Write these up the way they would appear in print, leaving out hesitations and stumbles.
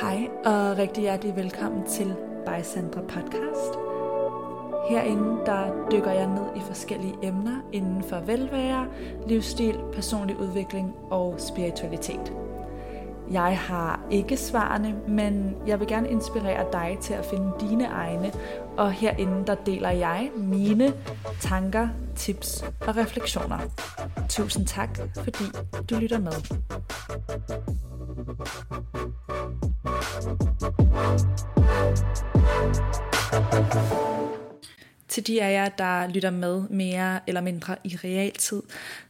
Hej og rigtig hjertelig velkommen til By Sandra Podcast. Herinde der dykker jeg ned i forskellige emner inden for velvære, livsstil, personlig udvikling og spiritualitet. Jeg har ikke svarene, men jeg vil gerne inspirere dig til at finde dine egne, og herinde der deler jeg mine tanker, tips og refleksioner. Tusind tak, fordi du lytter med. Til de af jer, der lytter med mere eller mindre i realtid,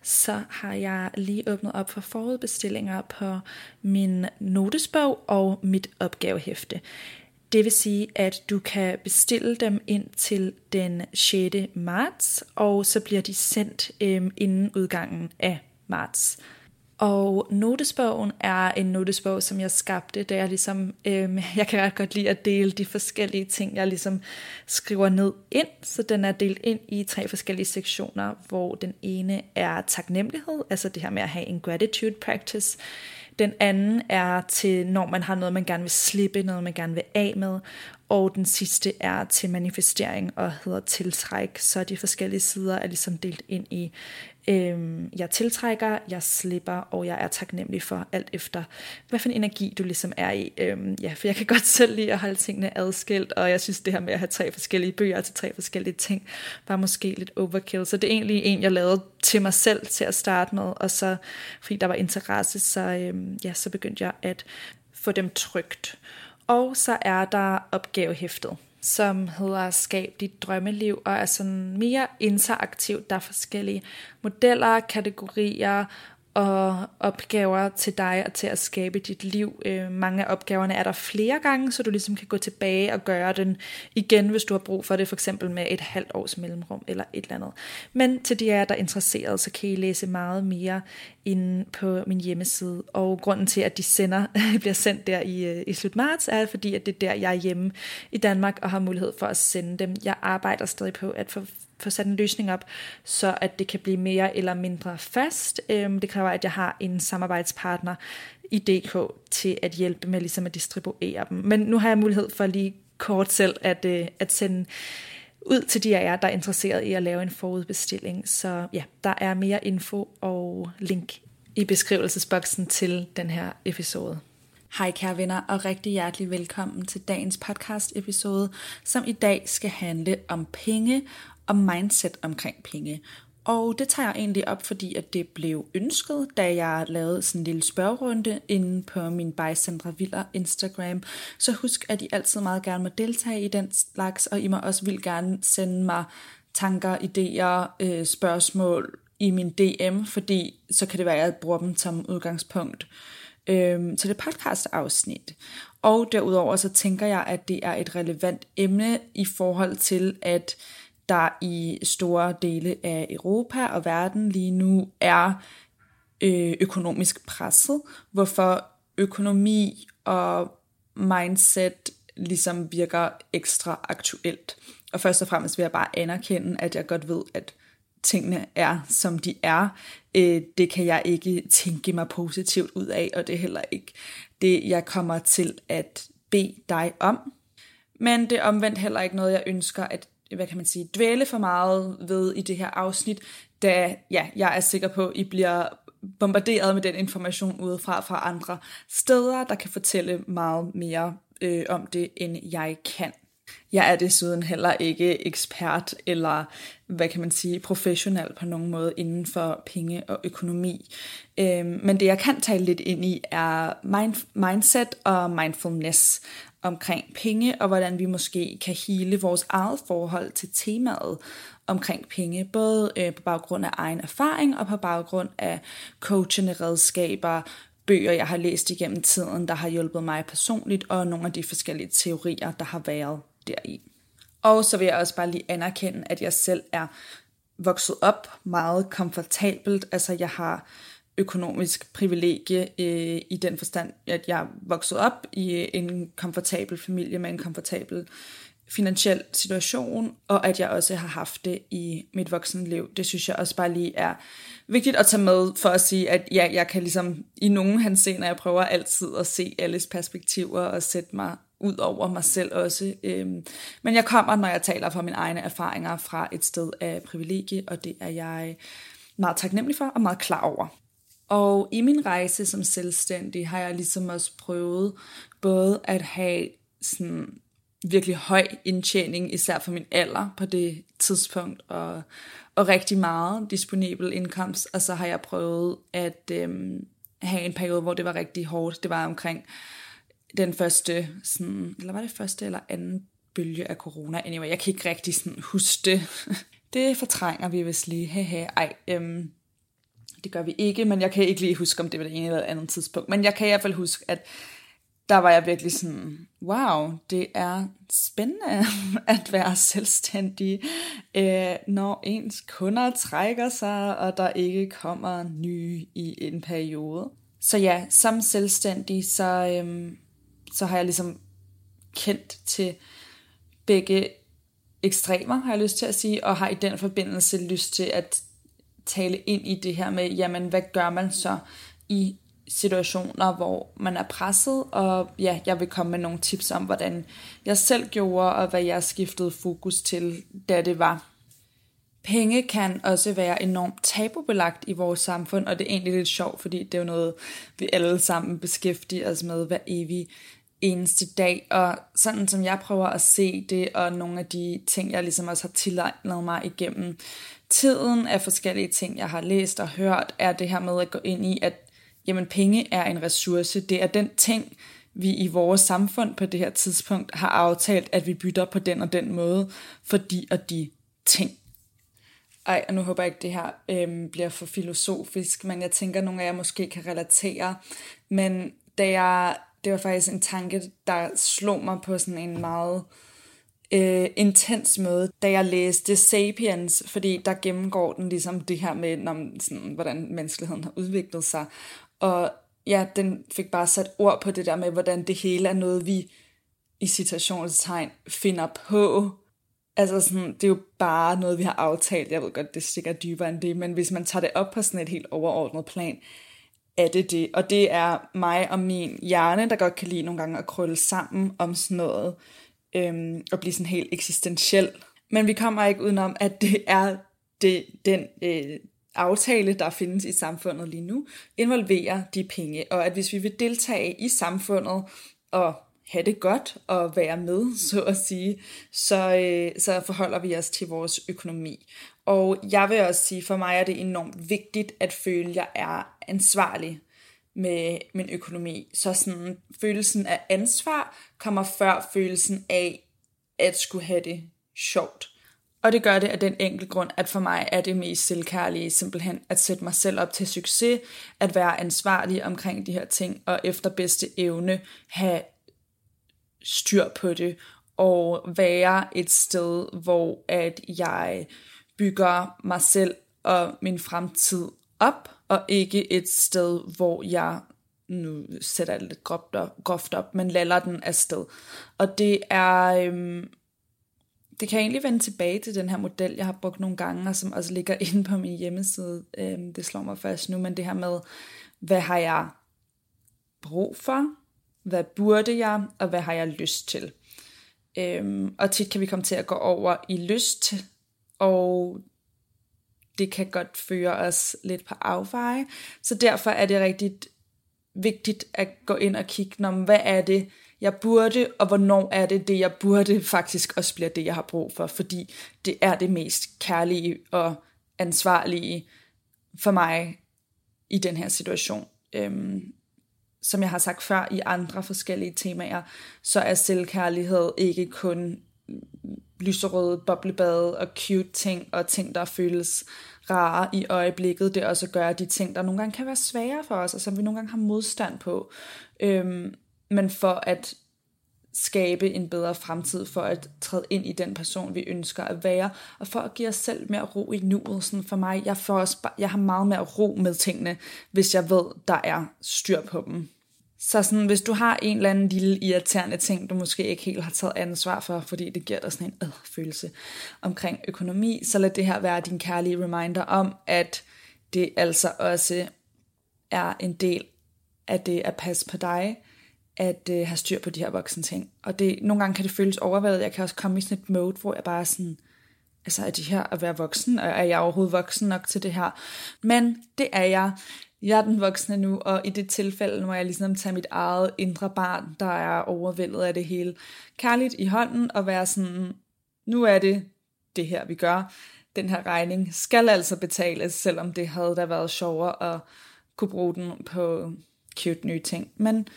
så har jeg lige åbnet op for forudbestillinger på min notesbog og mit opgavehæfte. Det vil sige, at du kan bestille dem ind til den 6. marts, og så bliver de sendt inden udgangen af marts. Og notesbogen er en notesbog, som jeg skabte, da jeg ligesom, jeg kan ret godt lide at dele de forskellige ting, jeg ligesom skriver ned ind. Så den er delt ind i 3 forskellige sektioner, hvor den ene er taknemmelighed, altså det her med at have en gratitude practice. Den anden er til, når man har noget, man gerne vil slippe, noget man gerne vil af med. Og den sidste er til manifestering og hedder tiltræk. Så de forskellige sider er ligesom delt ind i, jeg tiltrækker, jeg slipper, og jeg er taknemmelig for alt efter, hvad for en energi du ligesom er i. For jeg kan godt selv lide at holde tingene adskilt, og jeg synes det her med at have 3 forskellige bøger til 3 forskellige ting, var måske lidt overkill. Så det er egentlig en, jeg lavede til mig selv til at starte med, og så fordi der var interesse, så begyndte jeg at få dem trykt. Og så er der opgavehæftet, som hedder Skab dit drømmeliv, og er sådan mere interaktivt. Der er forskellige modeller, kategorier og opgaver til dig og til at skabe dit liv. Mange af opgaverne er der flere gange, så du ligesom kan gå tilbage og gøre den igen, hvis du har brug for det, for eksempel med et halvt års mellemrum eller et eller andet. Men til de af jer, der er interesseret, så kan I læse meget mere inde på min hjemmeside. Og grunden til, at de bliver sendt der i slut marts, er fordi, at det er der, jeg er hjemme i Danmark og har mulighed for at sende dem. Jeg arbejder stadig på at få sat en løsning op, så at det kan blive mere eller mindre fast. Det kræver, at jeg har en samarbejdspartner i DK til at hjælpe med ligesom at distribuere dem. Men nu har jeg mulighed for lige kort selv at sende ud til de af jer, der er interesseret i at lave en forudbestilling. Så ja, der er mere info og link i beskrivelsesboksen til den her episode. Hej kære venner, og rigtig hjertelig velkommen til dagens podcast episode, som i dag skal handle om penge og mindset omkring penge. Og det tager jeg egentlig op, fordi at det blev ønsket, da jeg lavede sådan en lille spørgerunde inde på min By Sandra Viller Instagram. Så husk, at I altid meget gerne må deltage i den slags, og I må også vildt gerne sende mig tanker, idéer, spørgsmål i min DM, fordi så kan det være, at jeg bruger dem som udgangspunkt til det podcast-afsnit. Og derudover så tænker jeg, at det er et relevant emne i forhold til, at der i store dele af Europa og verden lige nu er økonomisk presset, hvorfor økonomi og mindset ligesom virker ekstra aktuelt. Og først og fremmest vil jeg bare anerkende, at jeg godt ved, at tingene er, som de er. Det kan jeg ikke tænke mig positivt ud af, og det er heller ikke det, jeg kommer til at bede dig om. Men det er omvendt heller ikke noget, jeg ønsker at dvæle for meget ved i det her afsnit, da jeg er sikker på, at I bliver bombarderet med den information udefra fra andre steder, der kan fortælle meget mere om det, end jeg kan. Jeg er desuden heller ikke ekspert eller, professionel på nogen måde inden for penge og økonomi. Men det, jeg kan tale lidt ind i, er mindset og mindfulness omkring penge, og hvordan vi måske kan hele vores eget forhold til temaet omkring penge, både på baggrund af egen erfaring og på baggrund af coachende redskaber, bøger, jeg har læst igennem tiden, der har hjulpet mig personligt, og nogle af de forskellige teorier, der har været deri. Og så vil jeg også bare lige anerkende, at jeg selv er vokset op meget komfortabelt. Altså jeg har økonomisk privilegie i den forstand, at jeg voksede op i en komfortabel familie med en komfortabel finansiel situation, og at jeg også har haft det i mit voksenliv. Det synes jeg også bare lige er vigtigt at tage med for at sige, at ja, jeg kan ligesom i nogle henseender, jeg prøver altid at se alles perspektiver og sætte mig ud over mig selv også. Men jeg kommer, når jeg taler fra mine egne erfaringer, fra et sted af privilegie, og det er jeg meget taknemmelig for og meget klar over. Og i min rejse som selvstændig har jeg ligesom også prøvet både at have sådan virkelig høj indtjening, især for min alder på det tidspunkt, og rigtig meget disponibel indkomst, og så har jeg prøvet at have en periode, hvor det var rigtig hårdt. Det var omkring den første, sådan, eller var det første eller anden bølge af corona. Anyway, jeg kan ikke rigtig sådan huske det. Det fortrænger vi vist lige. Haha, ej. Det gør vi ikke, men jeg kan ikke lige huske, om det var det ene eller andet tidspunkt. Men jeg kan i hvert fald huske, at der var jeg virkelig sådan, wow, det er spændende at være selvstændig, når ens kunder trækker sig, og der ikke kommer nye i en periode. Så ja, som selvstændig, så har jeg ligesom kendt til begge ekstremer, har jeg lyst til at sige, og har i den forbindelse lyst til at tale ind i det her med, jamen hvad gør man så i situationer, hvor man er presset, og ja, jeg vil komme med nogle tips om, hvordan jeg selv gjorde, og hvad jeg skiftede fokus til, da det var. Penge kan også være enormt tabubelagt i vores samfund, og det er egentlig lidt sjovt, fordi det er jo noget, vi alle sammen beskæftiger os med hver evig eneste dag, og sådan som jeg prøver at se det, og nogle af de ting, jeg ligesom også har tilegnet mig igennem tiden af forskellige ting, jeg har læst og hørt, er det her med at gå ind i, at jamen penge er en ressource, det er den ting, vi i vores samfund på det her tidspunkt har aftalt, at vi bytter på den og den måde, for de og de ting. Ej, og nu håber jeg ikke, det her bliver for filosofisk, men jeg tænker, nogle af jer måske kan relatere, men det var faktisk en tanke, der slog mig på sådan en meget intens måde, da jeg læste The Sapiens, fordi der gennemgår den ligesom det her med, sådan, hvordan menneskeligheden har udviklet sig. Og ja, den fik bare sat ord på det der med, hvordan det hele er noget, vi i citationstegn finder på. Altså sådan, det er jo bare noget, vi har aftalt. Jeg ved godt, det stikker dybere end det, men hvis man tager det op på sådan et helt overordnet plan, er det. Og det er mig og min hjerne, der godt kan lide nogle gange at krølle sammen om sådan noget, og blive sådan helt eksistentiel. Men vi kommer ikke udenom, at det er den aftale, der findes i samfundet lige nu, involverer de penge. Og at hvis vi vil deltage i samfundet og have det godt og være med, så at sige, så forholder vi os til vores økonomi. Og jeg vil også sige, for mig er det enormt vigtigt at føle, at jeg er ansvarlig med min økonomi. Så sådan, følelsen af ansvar kommer før følelsen af at skulle have det sjovt. Og det gør det af den enkelte grund, at for mig er det mest selvkærlige simpelthen at sætte mig selv op til succes, at være ansvarlig omkring de her ting, og efter bedste evne have styr på det, og være et sted, hvor at jeg bygger mig selv og min fremtid op, og ikke et sted, hvor jeg, nu sætter jeg lidt groft op, men lader den afsted. Og det er, det kan egentlig vende tilbage til den her model, jeg har brugt nogle gange, og som også ligger inde på min hjemmeside. Det slår mig først nu, men det her med, hvad har jeg brug for? Hvad burde jeg, og hvad har jeg lyst til? Og tit kan vi komme til at gå over i lyst, og det kan godt føre os lidt på afveje. Så derfor er det rigtig vigtigt at gå ind og kigge, hvad er det, jeg burde, og hvornår er det, jeg burde faktisk også bliver det, jeg har brug for. Fordi det er det mest kærlige og ansvarlige for mig i den her situation. Som jeg har sagt før i andre forskellige temaer, så er selvkærlighed ikke kun lyserøde boblebade og cute ting, og ting, der føles rare i øjeblikket. Det er også at gøre de ting, der nogle gange kan være svære for os, og som vi nogle gange har modstand på. Men for at skabe en bedre fremtid, for at træde ind i den person, vi ønsker at være, og for at give os selv mere ro i nuet. Sådan for mig, jeg har meget mere ro med tingene, hvis jeg ved, der er styr på dem. Så sådan, hvis du har en eller anden lille irriterende ting, du måske ikke helt har taget ansvar for, fordi det giver dig sådan en følelse omkring økonomi, så lad det her være din kærlige reminder om, at det altså også er en del af det at passe på dig, at have styr på de her voksne ting. Og det, nogle gange kan det føles overvældet. Jeg kan også komme i sådan et mode, hvor jeg bare sådan, altså er det her at være voksen, og er jeg overhovedet voksen nok til det her? Men det er jeg. Jeg er den voksne nu, og i det tilfælde må jeg ligesom tage mit eget indre barn, der er overvældet af det hele, kærligt i hånden og være sådan, nu er det her, vi gør. Den her regning skal altså betales, selvom det havde da været sjovere at kunne bruge den på cute nye ting. Men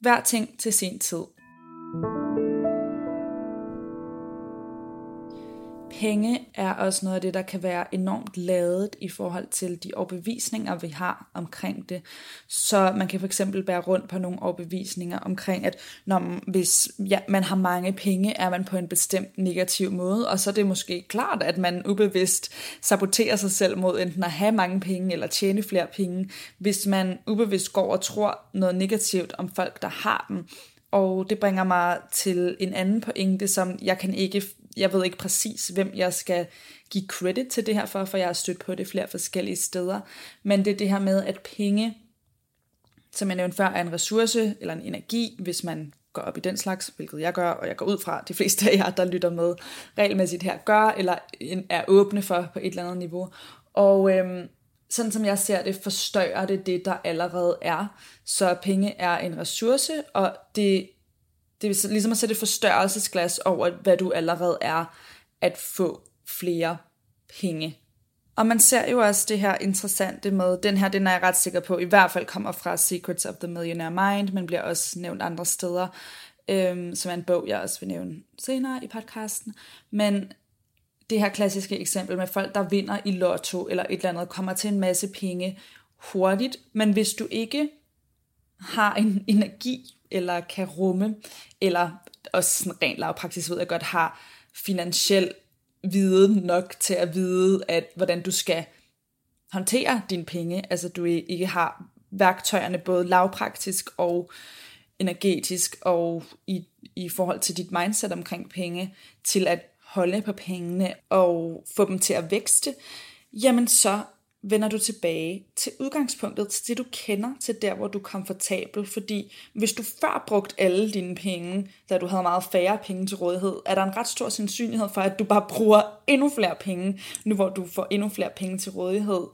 hver ting til sin tid. Penge er også noget af det, der kan være enormt ladet i forhold til de overbevisninger, vi har omkring det. Så man kan for eksempel bære rundt på nogle overbevisninger omkring, at hvis man har mange penge, er man på en bestemt negativ måde, og så er det måske klart, at man ubevidst saboterer sig selv mod enten at have mange penge eller tjene flere penge, hvis man ubevidst går og tror noget negativt om folk, der har dem. Og det bringer mig til en anden pointe, som jeg ved ikke præcis, hvem jeg skal give credit til det her for jeg har stødt på det flere forskellige steder. Men det er det her med, at penge, som jeg nævnte før, er en ressource eller en energi, hvis man går op i den slags, hvilket jeg gør, og jeg går ud fra, de fleste af jer, der lytter med regelmæssigt her, gør eller er åbne for på et eller andet niveau. Og sådan som jeg ser det, forstørrer det, der allerede er. Så penge er en ressource, og det er ligesom at sætte et forstørrelsesglas over, hvad du allerede er, at få flere penge. Og man ser jo også det her interessante med, den er jeg ret sikker på, i hvert fald kommer fra Secrets of the Millionaire Mind, men bliver også nævnt andre steder, som er en bog, jeg også vil nævne senere i podcasten. Men det her klassiske eksempel med folk, der vinder i lotto eller et eller andet, kommer til en masse penge hurtigt, men hvis du ikke har en energi, eller kan rumme, eller også rent lavpraktisk ved jeg godt, har finansiel viden nok til at vide, at hvordan du skal håndtere dine penge, altså du ikke har værktøjerne både lavpraktisk og energetisk, og i forhold til dit mindset omkring penge, til at holde på pengene og få dem til at vækste, jamen så vender du tilbage til udgangspunktet, til det du kender, til der hvor du er komfortabel, fordi hvis du før brugte alle dine penge, da du havde meget færre penge til rådighed, er der en ret stor sandsynlighed for, at du bare bruger endnu flere penge, nu hvor du får endnu flere penge til rådighed,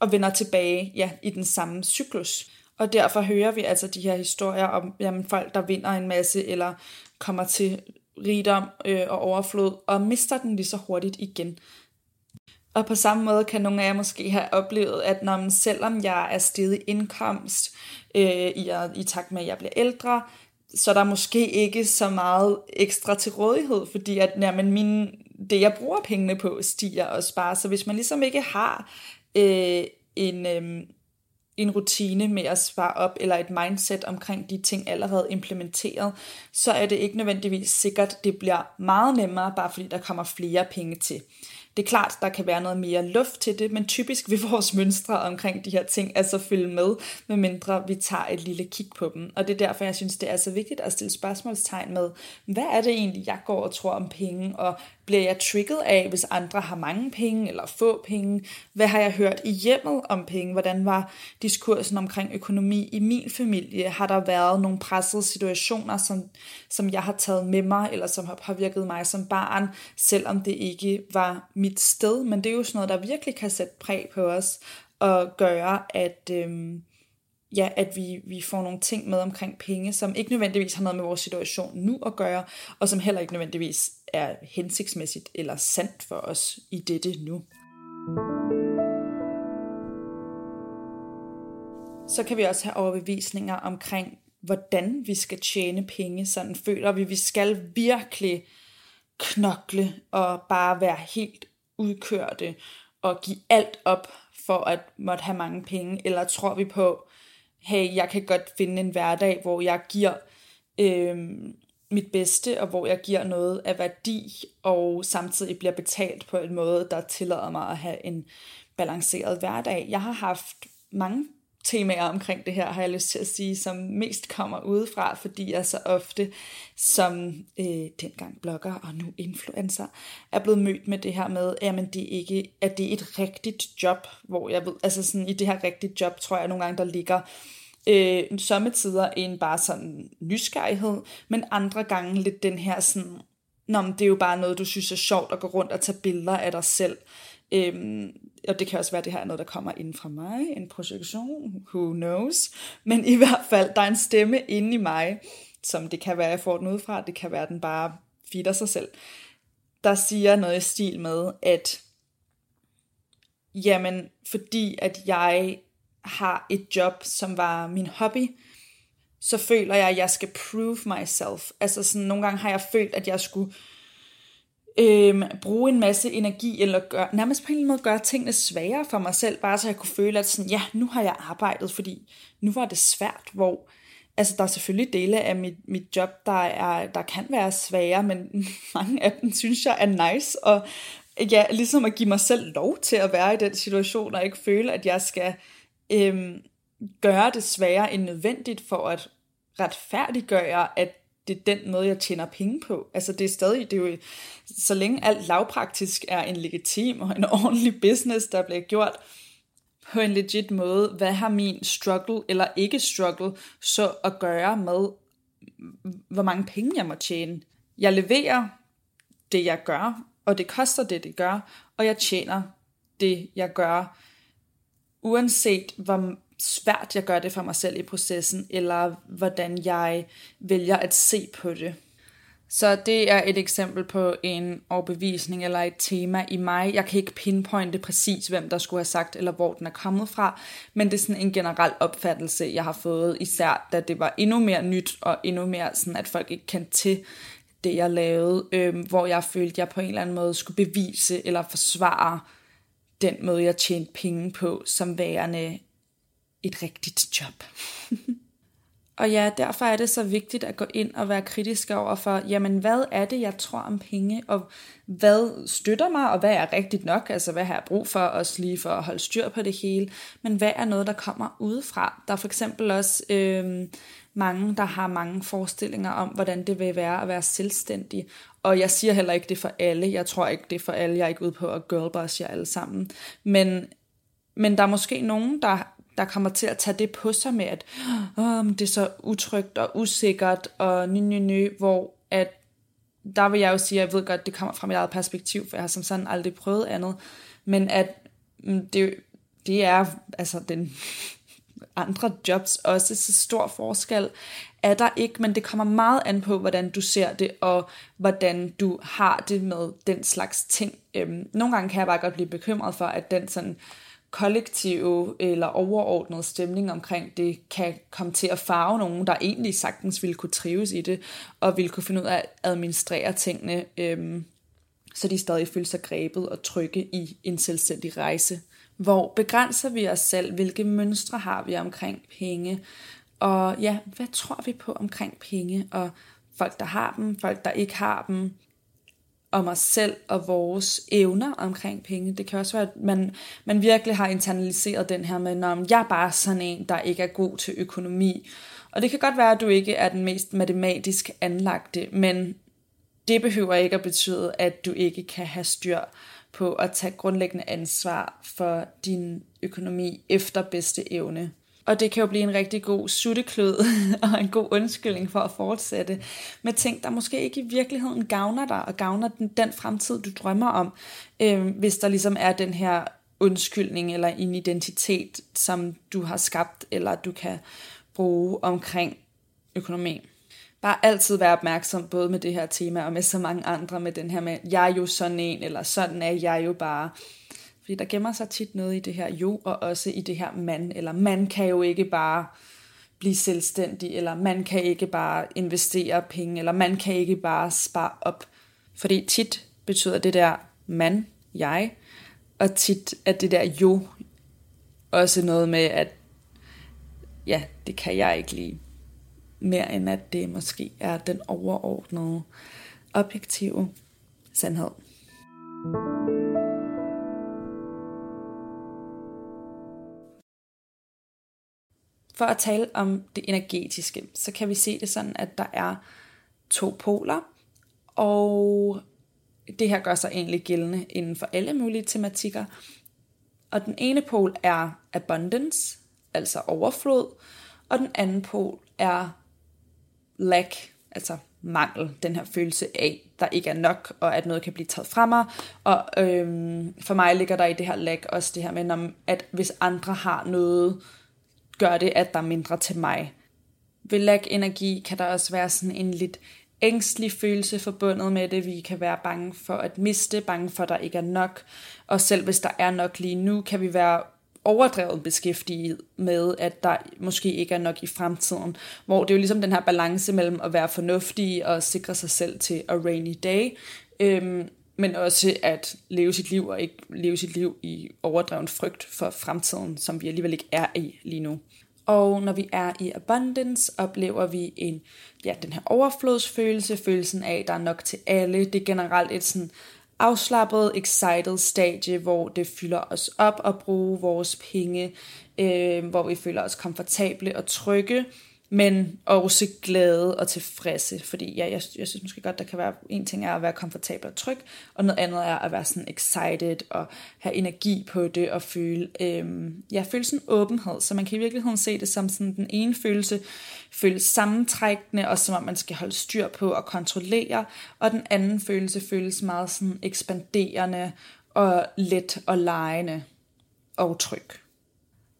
og vender tilbage i den samme cyklus. Og derfor hører vi altså de her historier om folk, der vinder en masse, eller kommer til rigdom og overflod, og mister den lige så hurtigt igen. Og på samme måde kan nogle af jer måske have oplevet, at selvom jeg er steget i indkomst i takt med, at jeg bliver ældre, så er der måske ikke så meget ekstra til rådighed, fordi at, det, jeg bruger pengene på, stiger og sparer. Så hvis man ligesom ikke har en rutine med at spare op, eller et mindset omkring de ting allerede implementeret, så er det ikke nødvendigvis sikkert, det bliver meget nemmere, bare fordi der kommer flere penge til. Det er klart, der kan være noget mere luft til det, men typisk vil vores mønstre omkring de her ting altså følge med, medmindre vi tager et lille kig på dem. Og det er derfor, jeg synes, det er så vigtigt at stille spørgsmålstegn med, hvad er det egentlig, jeg går og tror om penge, og bliver jeg trigget af, hvis andre har mange penge eller få penge? Hvad har jeg hørt i hjemmet om penge? Hvordan var diskursen omkring økonomi i min familie? Har der været nogle pressede situationer, som jeg har taget med mig, eller som har påvirket mig som barn, selvom det ikke var mit sted? Men det er jo sådan noget, der virkelig kan sætte præg på os og gøre, at at vi får nogle ting med omkring penge, som ikke nødvendigvis har noget med vores situation nu at gøre, og som heller ikke nødvendigvis er hensigtsmæssigt eller sandt for os i dette nu. Så kan vi også have overbevisninger omkring, hvordan vi skal tjene penge. Sådan føler vi skal virkelig knokle og bare være helt udkørte og give alt op for at måtte have mange penge. Eller tror vi på, hey, jeg kan godt finde en hverdag, hvor jeg giver mit bedste, og hvor jeg giver noget af værdi, og samtidig bliver betalt på en måde, der tillader mig at have en balanceret hverdag. Jeg har haft mange temaer omkring det her, har jeg lyst til at sige, som mest kommer udefra, fordi jeg så ofte som dengang blogger og nu influencer, er blevet mødt med det her med, jamen det er ikke, at det er et rigtigt job, hvor jeg ved, altså sådan i det her rigtigt job, tror jeg nogle gange, der ligger sommetider en bare sådan nysgerrighed, men andre gange lidt den her sådan, nå, men det er jo bare noget, du synes er sjovt at gå rundt og tage billeder af dig selv. Og det kan også være, at det her er noget, der kommer inden fra mig, en projektion, who knows, men i hvert fald, der er en stemme inde i mig, som det kan være, jeg får den ud fra, det kan være, den bare feeder sig selv, der siger noget i stil med, at jamen, fordi at jeg har et job, som var min hobby, så føler jeg, at jeg skal prove myself. Altså sådan, nogle gange har jeg følt, at jeg skulle bruge en masse energi, eller nærmest på en måde gøre tingene sværere for mig selv, bare så jeg kunne føle, at sådan, ja, nu har jeg arbejdet, fordi nu var det svært, hvor altså, der er selvfølgelig dele af mit job, der kan være svære, men mange af dem synes jeg er nice, og ja, ligesom at give mig selv lov til at være i den situation, og ikke føle, at jeg skal gøre det sværere end nødvendigt, for at retfærdiggøre, at det er den måde, jeg tjener penge på. Altså det er stadig, det er jo, så længe alt lavpraktisk er en legitim og en ordentlig business, der bliver gjort på en legit måde, hvad har min struggle eller ikke struggle så at gøre med, hvor mange penge jeg må tjene. Jeg leverer det, jeg gør, og det koster det, det gør, og jeg tjener det, jeg gør, uanset hvor svært jeg gør det for mig selv i processen, eller hvordan jeg vælger at se på det. Så det er et eksempel på en overbevisning eller et tema i mig. Jeg kan ikke pinpointe præcis, hvem der skulle have sagt, eller hvor den er kommet fra, men det er sådan en generel opfattelse, jeg har fået, især da det var endnu mere nyt, og endnu mere sådan, at folk ikke kendte til det, jeg lavede, hvor jeg følte, jeg på en eller anden måde skulle bevise eller forsvare den måde, jeg tjente penge på, som værende et rigtigt job. Og ja, derfor er det så vigtigt at gå ind og være kritisk over for, jamen hvad er det, jeg tror om penge, og hvad støtter mig, og hvad er rigtigt nok, altså hvad har jeg brug for, også lige for at holde styr på det hele, men hvad er noget, der kommer udefra? Der er for eksempel også mange, der har mange forestillinger om, hvordan det vil være at være selvstændig, og jeg siger heller ikke det for alle, jeg tror ikke det for alle, jeg er ikke ude på at girlboss jer alle sammen, men der er måske nogen, der kommer til at tage det på sig med, at det er så utrygt og usikkert, og hvor at der vil jeg jo sige, at jeg ved godt, det kommer fra mit eget perspektiv, for jeg har som sådan aldrig prøvet andet, men at det er, altså den andre jobs også, så stor forskel er der ikke, men det kommer meget an på, hvordan du ser det, og hvordan du har det med den slags ting. Nogle gange kan jeg bare godt blive bekymret for, at den sådan kollektive eller overordnede stemning omkring det kan komme til at farve nogen, der egentlig sagtens ville kunne trives i det, og ville kunne finde ud af at administrere tingene, så de stadig føler sig grebet og trygge i en selvstændig rejse. Hvor begrænser vi os selv? Hvilke mønstre har vi omkring penge? Og ja, hvad tror vi på omkring penge? Og folk, der har dem, folk, der ikke har dem, om os selv og vores evner omkring penge. Det kan også være, at man virkelig har internaliseret den her med, om jeg er bare sådan en, der ikke er god til økonomi. Og det kan godt være, at du ikke er den mest matematisk anlagte, men det behøver ikke at betyde, at du ikke kan have styr på at tage grundlæggende ansvar for din økonomi efter bedste evne. Og det kan jo blive en rigtig god sutteklød og en god undskyldning for at fortsætte med ting, der måske ikke i virkeligheden gavner dig og gavner den fremtid, du drømmer om, hvis der ligesom er den her undskyldning eller en identitet, som du har skabt eller du kan bruge omkring økonomi. Bare altid være opmærksom både med det her tema og med så mange andre med den her med, jeg er jo sådan en, eller sådan er jeg jo bare. Fordi der gemmer sig tit noget i det her jo, og også i det her man, eller man kan jo ikke bare blive selvstændig, eller man kan ikke bare investere penge, eller man kan ikke bare spare op. Fordi tit betyder det der man, jeg, og tit er det der jo også noget med, at ja, det kan jeg ikke lide. Mere end at det måske er den overordnede, objektive sandhed. For at tale om det energetiske, så kan vi se det sådan, at der er to poler, og det her gør sig egentlig gældende inden for alle mulige tematikker. Og den ene pol er abundance, altså overflod, og den anden pol er lack, altså mangel, den her følelse af, der ikke er nok, og at noget kan blive taget fra mig. Og for mig ligger der i det her lack også det her med, at hvis andre har noget, gør det, at der er mindre til mig. Ved lack-energi kan der også være sådan en lidt ængstelig følelse forbundet med det. Vi kan være bange for at miste, bange for, at der ikke er nok. Og selv hvis der er nok lige nu, kan vi være overdrevet beskæftiget med, at der måske ikke er nok i fremtiden. Hvor det er jo ligesom den her balance mellem at være fornuftig og sikre sig selv til a rainy day, men også at leve sit liv og ikke leve sit liv i overdreven frygt for fremtiden, som vi alligevel ikke er i lige nu. Og når vi er i abundance, oplever vi den her overflodsfølelse, følelsen af, at der er nok til alle. Det er generelt et sådan afslappet, excited stadie, hvor det fylder os op at bruge vores penge, hvor vi føler os komfortable og trygge, men også glade og tilfredse. Fordi jeg synes måske godt, der kan være, en ting er at være komfortabel og tryg, og noget andet er at være sådan excited og have energi på det og føle sådan åbenhed. Så man kan i virkeligheden se det som sådan den ene følelse, føles sammentrækkende, og som om man skal holde styr på og kontrollere, og den anden følelse føles meget sådan ekspanderende og let og legende og tryg.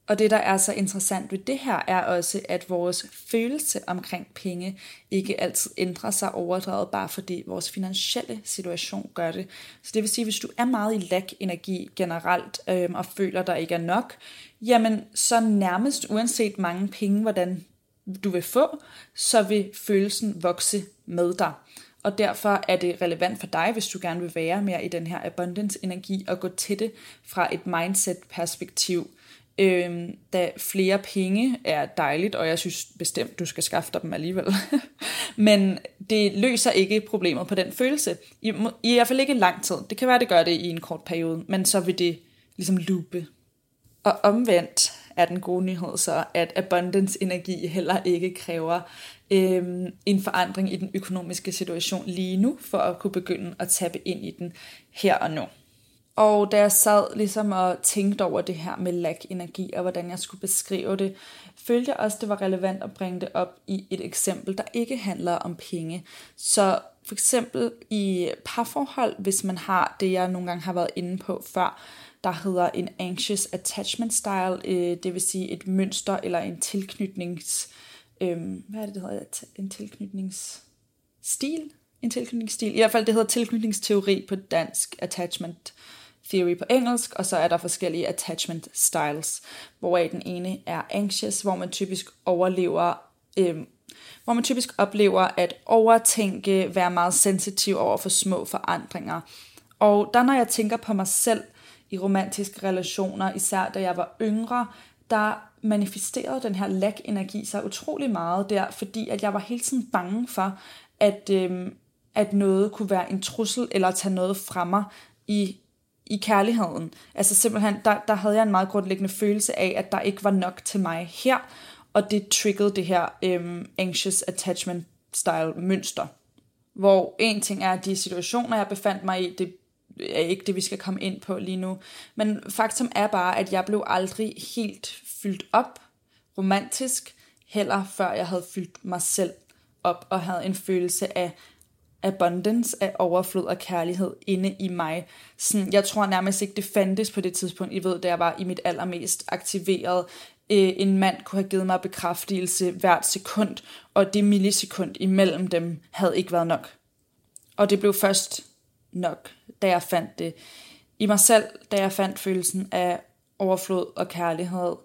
Og det, der er så interessant ved det her, er også, at vores følelse omkring penge ikke altid ændrer sig overdrevet, bare fordi vores finansielle situation gør det. Så det vil sige, at hvis du er meget i lack-energi generelt, og føler, der ikke er nok, jamen så nærmest uanset mange penge, hvordan du vil få, så vil følelsen vokse med dig. Og derfor er det relevant for dig, hvis du gerne vil være mere i den her abundance-energi, og gå til det fra et mindset-perspektiv. Da flere penge er dejligt, og jeg synes bestemt, du skal skaffe dem alligevel. Men det løser ikke problemet på den følelse. I hvert fald ikke i lang tid. Det kan være, det gør det i en kort periode, men så vil det ligesom loope. Og omvendt er den gode nyhed så, at abundance-energi heller ikke kræver en forandring i den økonomiske situation lige nu, for at kunne begynde at tappe ind i den her og nu. Og da jeg sad ligesom og tænkte over det her med lack-energi og hvordan jeg skulle beskrive det, følte jeg også, det var relevant at bringe det op i et eksempel, der ikke handler om penge. Så for eksempel i parforhold, hvis man har det, jeg nogle gange har været inde på før, der hedder en anxious attachment style, det vil sige et mønster eller en tilknytningsstil. I hvert fald det hedder tilknytningsteori på dansk, attachment theory på engelsk, og så er der forskellige attachment styles, hvoraf den ene er anxious, hvor man typisk oplever at overtænke, være meget sensitiv over for små forandringer. Og der, når jeg tænker på mig selv i romantiske relationer, især da jeg var yngre, der manifesterede den her lack-energi sig utrolig meget der, fordi at jeg var hele tiden bange for, at noget kunne være en trussel, eller tage noget fra mig i kærligheden. Altså simpelthen, der havde jeg en meget grundlæggende følelse af, at der ikke var nok til mig her, og det triggede det her anxious attachment style mønster. Hvor en ting er, at de situationer, jeg befandt mig i, det er ikke det, vi skal komme ind på lige nu. Men faktum er bare, at jeg blev aldrig helt fyldt op romantisk, heller før jeg havde fyldt mig selv op og havde en følelse af abundance, af overflod og kærlighed inde i mig. Sådan, jeg tror nærmest ikke, det fandtes på det tidspunkt. I ved, da jeg var i mit allermest aktiveret. En mand kunne have givet mig bekræftelse hvert sekund, og det millisekund imellem dem havde ikke været nok. Og det blev først nok, da jeg fandt det i mig selv, da jeg fandt følelsen af overflod og kærlighed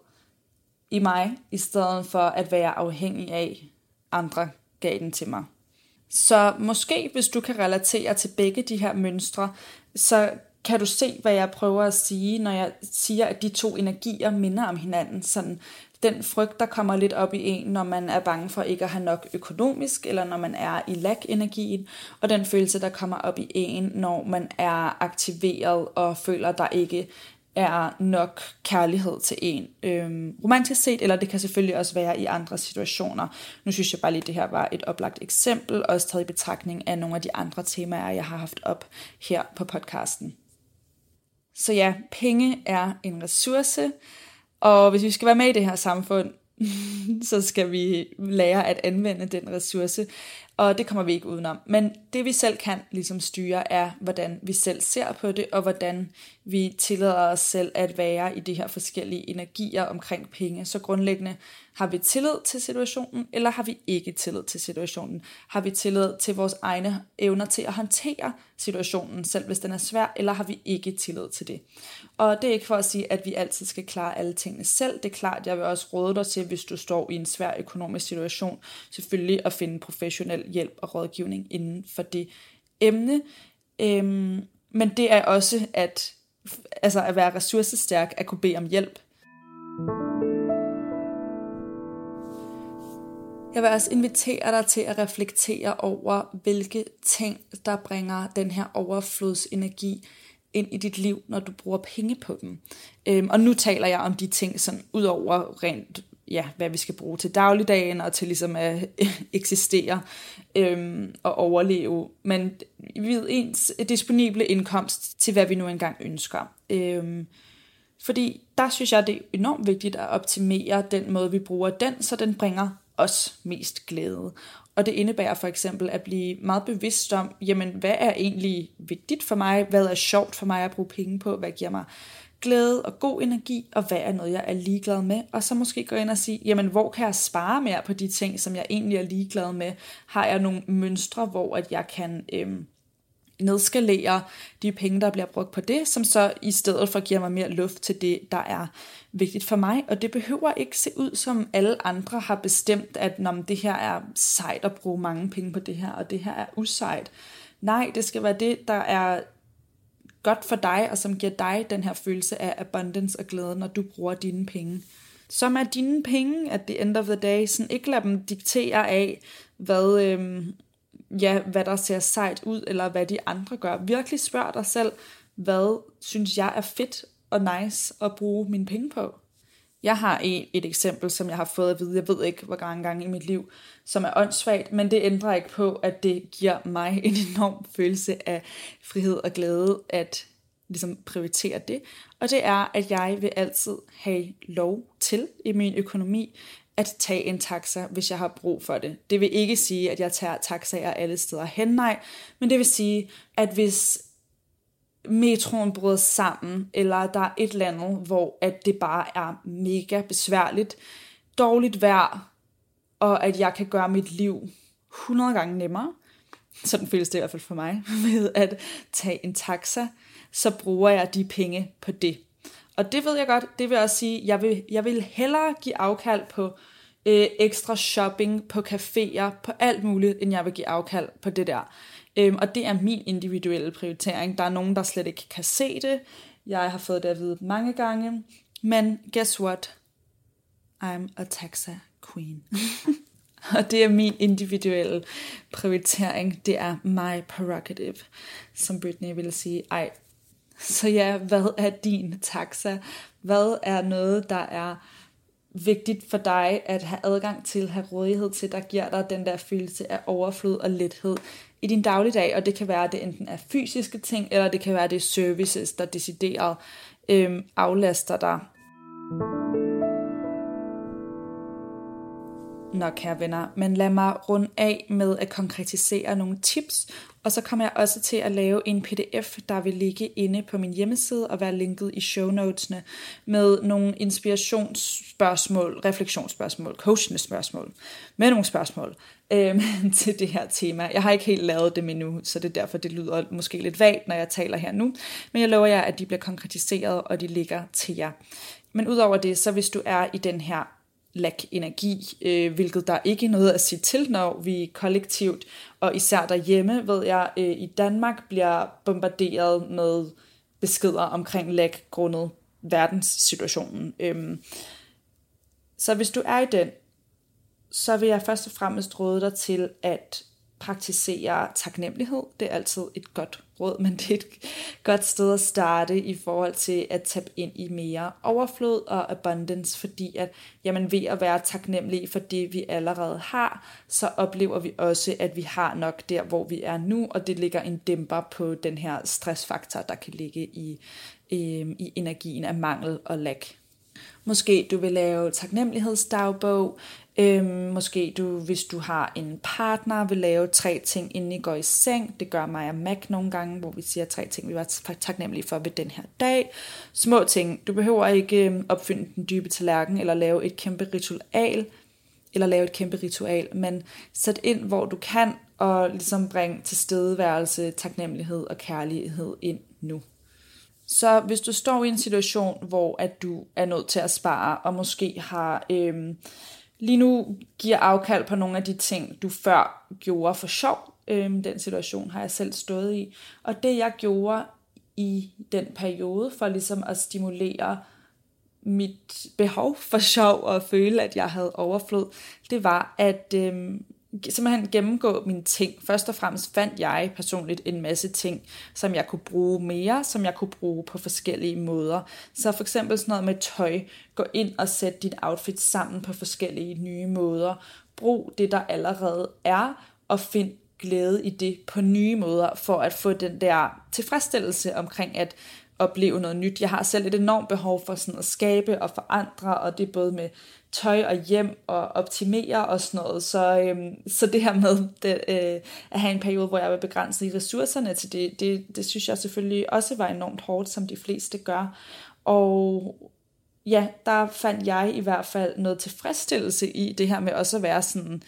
i mig, i stedet for at være afhængig af andre gav den til mig. Så måske, hvis du kan relatere til begge de her mønstre, så kan du se, hvad jeg prøver at sige, når jeg siger, at de to energier minder om hinanden. Sådan, den frygt, der kommer lidt op i en, når man er bange for ikke at have nok økonomisk, eller når man er i lack-energien, og den følelse, der kommer op i en, når man er aktiveret og føler, der ikke er nok kærlighed til en. Romantisk set, eller det kan selvfølgelig også være i andre situationer. Nu synes jeg bare lige, det her var et oplagt eksempel, også taget i betragtning af nogle af de andre temaer, jeg har haft op her på podcasten. Så ja, penge er en ressource, og hvis vi skal være med i det her samfund, så skal vi lære at anvende den ressource, og det kommer vi ikke udenom. Men det vi selv kan ligesom styre, er hvordan vi selv ser på det, og hvordan vi tillader os selv at være i de her forskellige energier omkring penge. Så grundlæggende, har vi tillid til situationen, eller har vi ikke tillid til situationen? Har vi tillid til vores egne evner til at håndtere situationen, selv hvis den er svær, eller har vi ikke tillid til det? Og det er ikke for at sige, at vi altid skal klare alle tingene selv. Det er klart, jeg vil også råde dig til, hvis du står i en svær økonomisk situation, selvfølgelig at finde professionel hjælp og rådgivning inden for det emne. Men det er også at være ressourcestærk, at kunne bede om hjælp. Jeg vil også invitere dig til at reflektere over, hvilke ting, der bringer den her overflodsenergi ind i dit liv, når du bruger penge på dem. Og nu taler jeg om de ting, sådan ud over rent, hvad vi skal bruge til dagligdagen og til ligesom at eksistere og overleve. Men ved ens disponible indkomst til, hvad vi nu engang ønsker. Fordi der synes jeg, det er enormt vigtigt at optimere den måde, vi bruger den, så den bringer også mest glæde. Og det indebærer for eksempel at blive meget bevidst om, jamen hvad er egentlig vigtigt for mig, hvad er sjovt for mig at bruge penge på, hvad giver mig glæde og god energi, og hvad er noget, jeg er ligeglad med, og så måske gå ind og sige, jamen hvor kan jeg spare mere på de ting, som jeg egentlig er ligeglad med, har jeg nogle mønstre, hvor at jeg kan nedskalere de penge, der bliver brugt på det, som så i stedet for giver mig mere luft til det, der er vigtigt for mig. Og det behøver ikke se ud som alle andre har bestemt, at det her er sejt at bruge mange penge på det her, og det her er usejt. Nej, det skal være det, der er godt for dig, og som giver dig den her følelse af abundance og glæde, når du bruger dine penge. Som er dine penge, at the end of the day, sådan ikke lad dem diktere af, hvad der ser sejt ud, eller hvad de andre gør. Virkelig spørg dig selv, hvad synes jeg er fedt og nice at bruge mine penge på? Jeg har et eksempel, som jeg har fået at vide, jeg ved ikke hvor mange gange i mit liv, som er åndssvagt, men det ændrer ikke på, at det giver mig en enorm følelse af frihed og glæde, at ligesom prioritere det. Og det er, at jeg vil altid have lov til i min økonomi, at tage en taxa, hvis jeg har brug for det. Det vil ikke sige, at jeg tager taxaer alle steder hen, nej. Men det vil sige, at hvis metroen bryder sammen, eller der er et eller andet, hvor at det bare er mega besværligt, dårligt vejr, og at jeg kan gøre mit liv 100 gange nemmere, sådan føles det i hvert fald for mig, ved at tage en taxa, så bruger jeg de penge på det. Og det ved jeg godt, det vil også sige, at jeg vil hellere give afkald på ekstra shopping, på caféer, på alt muligt, end jeg vil give afkald på det der. Og det er min individuelle prioritering. Der er nogen, der slet ikke kan se det. Jeg har fået det at vide mange gange. Men guess what? I'm a taxa queen. Og det er min individuelle prioritering. Det er my prerogative, som Britney ville sige. Ej. Så ja, hvad er din taxa? Hvad er noget, der er vigtigt for dig at have adgang til, have rådighed til, der giver dig den der følelse af overflod og lethed i din dagligdag? Og det kan være, at det enten er fysiske ting, eller det kan være, at det er services, der decideret aflaster dig. Nå, kære venner, men lad mig runde af med at konkretisere nogle tips, og så kommer jeg også til at lave en pdf, der vil ligge inde på min hjemmeside og være linket i shownotesene med nogle inspirationsspørgsmål, refleksionsspørgsmål, coachende spørgsmål, med nogle spørgsmål til det her tema. Jeg har ikke helt lavet dem endnu, så det er derfor, det lyder måske lidt vagt, når jeg taler her nu, men jeg lover jer, at de bliver konkretiseret, og de ligger til jer. Men udover det, så hvis du er i den her lack energi, hvilket der ikke er noget at sige til, når vi kollektivt, og især derhjemme, ved jeg, i Danmark bliver bombarderet med beskeder omkring lack grundet verdenssituationen. Så hvis du er i den, så vil jeg først og fremmest råde dig til at praktisere taknemmelighed. Det er altid et godt råd, men det er et godt sted at starte i forhold til at tabe ind i mere overflod og abundance, fordi at jamen, ved at være taknemmelige for det, vi allerede har, så oplever vi også, at vi har nok der, hvor vi er nu, og det ligger en dæmper på den her stressfaktor, der kan ligge i energien af mangel og lack. Måske du vil lave taknemmelighedsdagbog, måske du, hvis du har en partner, vil lave 3 ting, inden I går i seng. Det gør mig og Mac nogle gange, hvor vi siger 3 ting, vi var taknemmelige for ved den her dag. Små ting. Du behøver ikke opfinde den dybe tallerken, eller lave et kæmpe ritual, men sæt ind, hvor du kan, og ligesom bring tilstedeværelse, taknemmelighed og kærlighed ind nu. Så hvis du står i en situation, hvor at du er nødt til at spare, og måske har lige nu giver afkald på nogle af de ting, du før gjorde for sjov. Den situation har jeg selv stået i. Og det jeg gjorde i den periode for ligesom at stimulere mit behov for sjov og føle, at jeg havde overflod, det var at simpelthen gennemgå mine ting. Først og fremmest fandt jeg personligt en masse ting, som jeg kunne bruge mere, som jeg kunne bruge på forskellige måder. Så for eksempel sådan noget med tøj. Gå ind og sæt dit outfit sammen på forskellige nye måder. Brug det, der allerede er, og find glæde i det på nye måder, for at få den der tilfredsstillelse omkring at opleve noget nyt. Jeg har selv et enormt behov for sådan at skabe og forandre, og det er både med tøj og hjem og optimere og sådan noget. Så det her med at have en periode, hvor jeg var begrænset i ressourcerne til det synes jeg selvfølgelig også var enormt hårdt, som de fleste gør. Og ja, der fandt jeg i hvert fald noget tilfredsstillelse i det her med også at være sådan,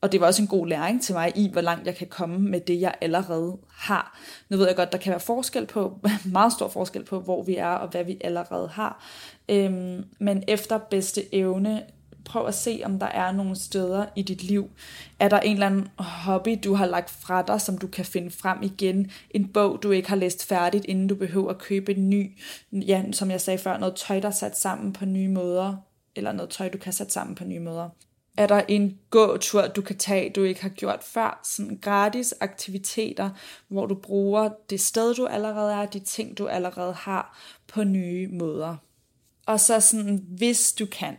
og det var også en god læring til mig i, hvor langt jeg kan komme med det, jeg allerede har. Nu ved jeg godt, der kan være forskel på, meget stor forskel på, hvor vi er og hvad vi allerede har. Men efter bedste evne, prøv at se, om der er nogle steder i dit liv. Er der en eller anden hobby, du har lagt fra dig, som du kan finde frem igen? En bog, du ikke har læst færdigt, inden du behøver at købe en ny? Ja, som jeg sagde før, noget tøj, der er sat sammen på nye måder. Eller noget tøj, du kan sætte sammen på nye måder. Er der en gåtur, du kan tage, du ikke har gjort før? Sådan gratis aktiviteter, hvor du bruger det sted, du allerede er, de ting, du allerede har, på nye måder. Og så sådan, hvis du kan,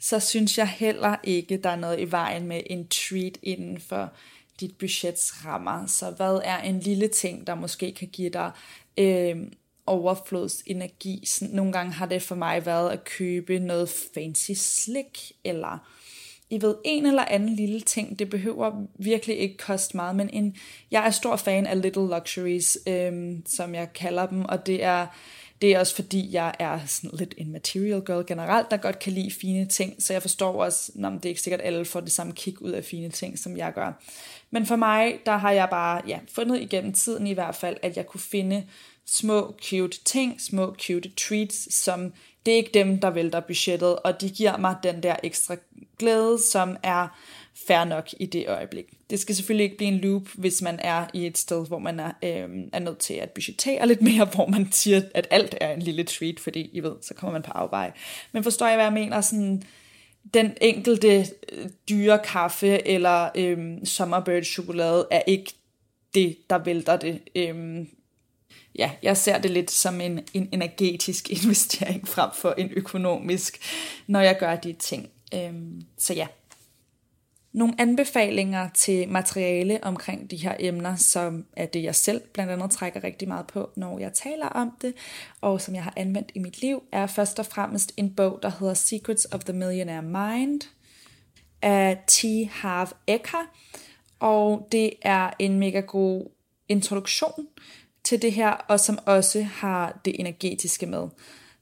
så synes jeg heller ikke, der er noget i vejen med en treat inden for dit budgets rammer. Så hvad er en lille ting, der måske kan give dig overflodsenergi? Sådan, nogle gange har det for mig været at købe noget fancy slik, eller I ved, en eller anden lille ting, det behøver virkelig ikke koste meget, men jeg er stor fan af little luxuries, som jeg kalder dem, og det er også fordi, jeg er sådan lidt en material girl generelt, der godt kan lide fine ting, så jeg forstår også, det er ikke sikkert, alle får det samme kick ud af fine ting, som jeg gør. Men for mig, der har jeg bare fundet igennem tiden i hvert fald, at jeg kunne finde små cute ting, små cute treats, som det er ikke dem, der vælter budgettet, og de giver mig den der ekstra glæde, som er fair nok i det øjeblik. Det skal selvfølgelig ikke blive en loop, hvis man er i et sted, hvor man er nødt til at budgettere lidt mere, hvor man siger, at alt er en lille treat, fordi I ved, så kommer man på afveje. Men forstår I, hvad jeg mener? Sådan, den enkelte dyre kaffe eller Summerbird chokolade er ikke det, der vælter det. Jeg ser det lidt som en energetisk investering frem for en økonomisk, når jeg gør de ting. Så ja. Nogle anbefalinger til materiale omkring de her emner, som er det, jeg selv blandt andet trækker rigtig meget på, når jeg taler om det, og som jeg har anvendt i mit liv, er først og fremmest en bog, der hedder Secrets of the Millionaire Mind af T. Harv Eker, og det er en mega god introduktion til det her, og som også har det energetiske med.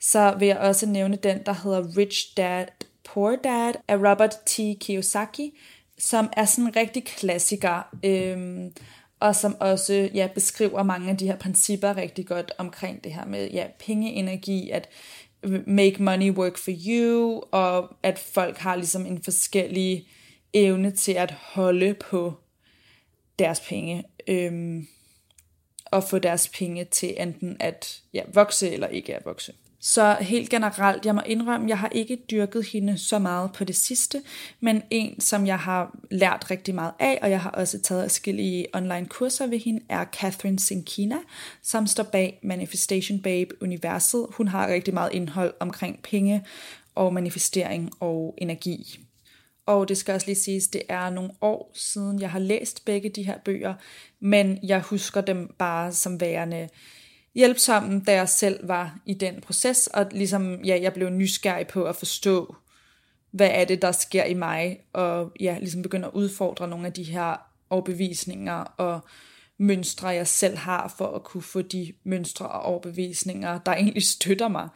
Så vil jeg også nævne den, der hedder Rich Dad Poor Dad af Robert T. Kiyosaki, som er sådan en rigtig klassiker, og som også beskriver mange af de her principper rigtig godt omkring det her med pengeenergi, at make money work for you, og at folk har ligesom en forskellig evne til at holde på deres penge, og få deres penge til enten at vokse eller ikke at vokse. Så helt generelt, jeg må indrømme, jeg har ikke dyrket hende så meget på det sidste, men en, som jeg har lært rigtig meget af, og jeg har også taget forskellige online kurser ved hende, er Catherine Sinkina, som står bag Manifestation Babe-universet. Hun har rigtig meget indhold omkring penge og manifestering og energi. Og det skal også lige siges, det er nogle år siden, jeg har læst begge de her bøger, men jeg husker dem bare som værende hjælpsomme, da jeg selv var i den proces, og ligesom, ja, jeg blev nysgerrig på at forstå, hvad er det, der sker i mig, og ja, ligesom begynde at udfordre nogle af de her overbevisninger og mønstre, jeg selv har, for at kunne få de mønstre og overbevisninger, der egentlig støtter mig.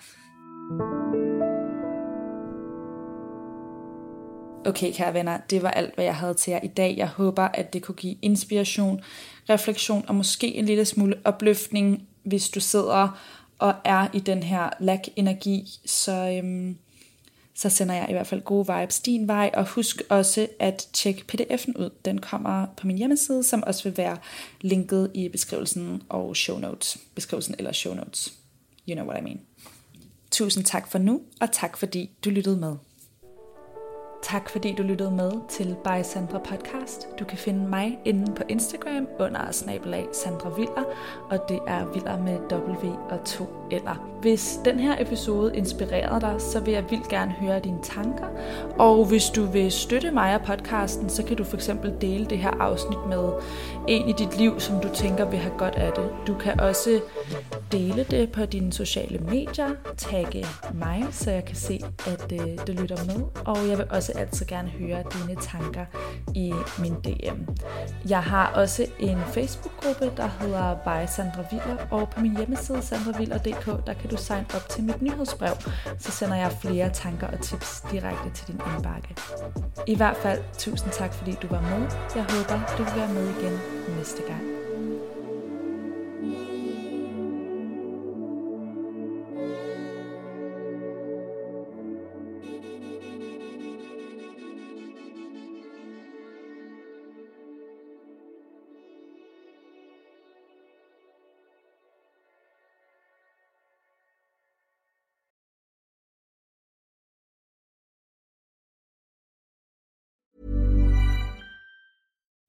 Okay, kære venner, det var alt, hvad jeg havde til jer i dag. Jeg håber, at det kunne give inspiration, refleksion og måske en lille smule opløftning, hvis du sidder og er i den her lag-energi, så sender jeg i hvert fald gode vibes din vej. Og husk også at tjekke pdf'en ud. Den kommer på min hjemmeside, som også vil være linket i beskrivelsen og show notes. Beskrivelsen eller show notes. You know what I mean. Tusind tak for nu, og tak fordi du lyttede med. Tak fordi du lyttede med til By Sandra Podcast. Du kan finde mig inde på Instagram under @SandraViller, og det er Viller med W og 2 L'er. Hvis den her episode inspirerede dig, så vil jeg vildt gerne høre dine tanker. Og hvis du vil støtte mig og podcasten, så kan du fx dele det her afsnit med en i dit liv, som du tænker vil have godt af det. Du kan også dele det på dine sociale medier, tagge mig, så jeg kan se, at du lytter med. Og jeg vil også altid gerne høre dine tanker i min DM. Jeg har også en Facebook-gruppe, der hedder By Sandra Viller, og på min hjemmeside SandraViller.dk, der kan du sign op til mit nyhedsbrev, så sender jeg flere tanker og tips direkte til din indbakke. I hvert fald, tusind tak fordi du var med. Jeg håber, du vil være med igen næste gang.